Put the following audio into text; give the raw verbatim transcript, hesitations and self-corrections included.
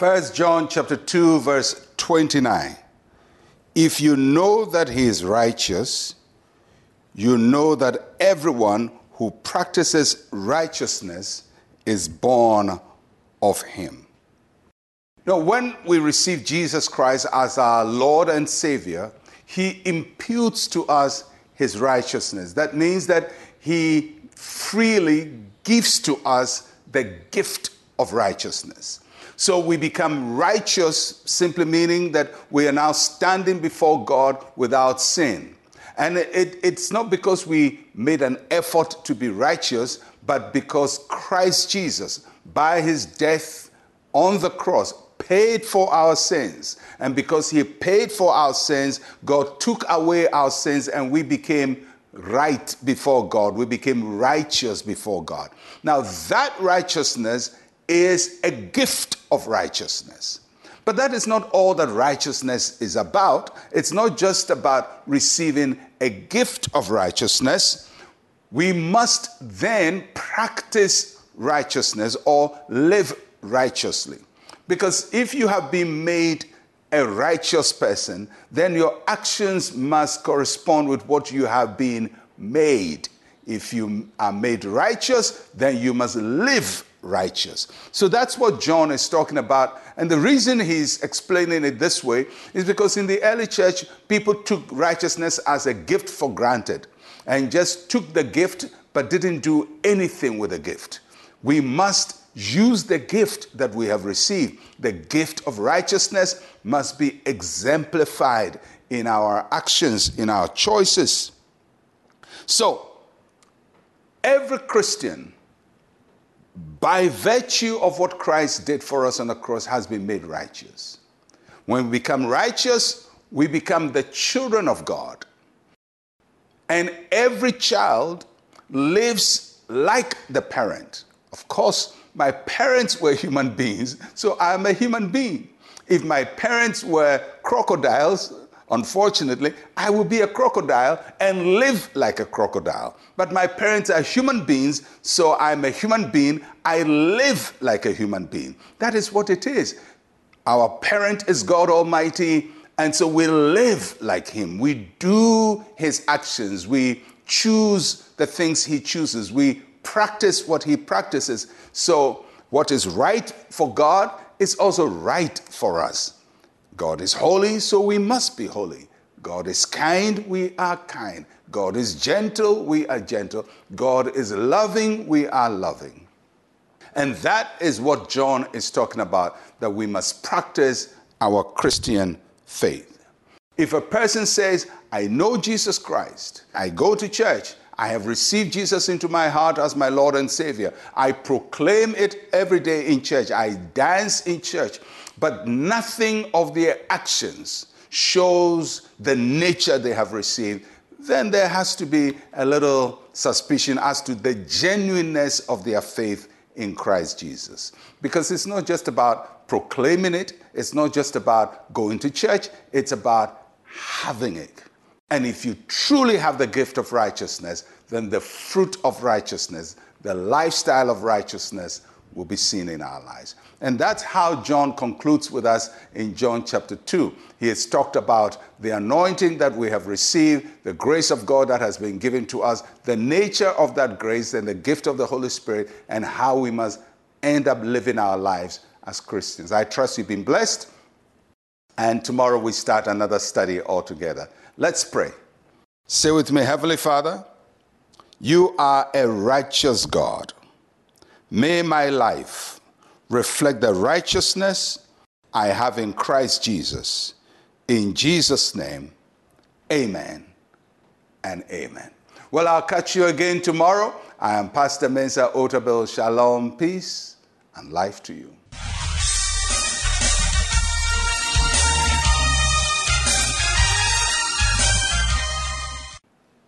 First John chapter two, verse twenty-nine. If you know that he is righteous, you know that everyone who practices righteousness is born of him. Now, when we receive Jesus Christ as our Lord and Savior, he imputes to us his righteousness. That means that he freely gives to us the gift of righteousness. So we become righteous, simply meaning that we are now standing before God without sin. And it, it's not because we made an effort to be righteous, but because Christ Jesus, by his death on the cross, paid for our sins. And because he paid for our sins, God took away our sins and we became right before God. We became righteous before God. Now, that righteousness is a gift of righteousness. But that is not all that righteousness is about. It's not just about receiving a gift of righteousness. We must then practice righteousness or live righteously. Because if you have been made a righteous person, then your actions must correspond with what you have been made. If you are made righteous, then you must live righteous. So that's what John is talking about. And the reason he's explaining it this way is because in the early church, people took righteousness as a gift for granted and just took the gift but didn't do anything with the gift. We must use the gift that we have received. The gift of righteousness must be exemplified in our actions, in our choices. So, every Christian, by virtue of what Christ did for us on the cross, has been made righteous. When we become righteous, we become the children of God. And every child lives like the parent. Of course, my parents were human beings, so I'm a human being. If my parents were crocodiles, unfortunately, I will be a crocodile and live like a crocodile. But my parents are human beings, so I'm a human being. I live like a human being. That is what it is. Our parent is God Almighty, and so we live like him. We do his actions. We choose the things he chooses. We practice what he practices. So what is right for God is also right for us. God is holy, so we must be holy. God is kind, we are kind. God is gentle, we are gentle. God is loving, we are loving. And that is what John is talking about, that we must practice our Christian faith. If a person says, I know Jesus Christ, I go to church, I have received Jesus into my heart as my Lord and Savior. I proclaim it every day in church. I dance in church. But nothing of their actions shows the nature they have received. Then there has to be a little suspicion as to the genuineness of their faith in Christ Jesus. Because it's not just about proclaiming it. It's not just about going to church. It's about having it. And if you truly have the gift of righteousness, then the fruit of righteousness, the lifestyle of righteousness will be seen in our lives. And that's how John concludes with us in John chapter two. He has talked about the anointing that we have received, the grace of God that has been given to us, the nature of that grace and the gift of the Holy Spirit, and how we must end up living our lives as Christians. I trust you've been blessed. And tomorrow we start another study altogether. Let's pray. Say with me, Heavenly Father, you are a righteous God. May my life reflect the righteousness I have in Christ Jesus. In Jesus' name, amen and amen. Well, I'll catch you again tomorrow. I am Pastor Mensa Otabil. Shalom, peace, and life to you.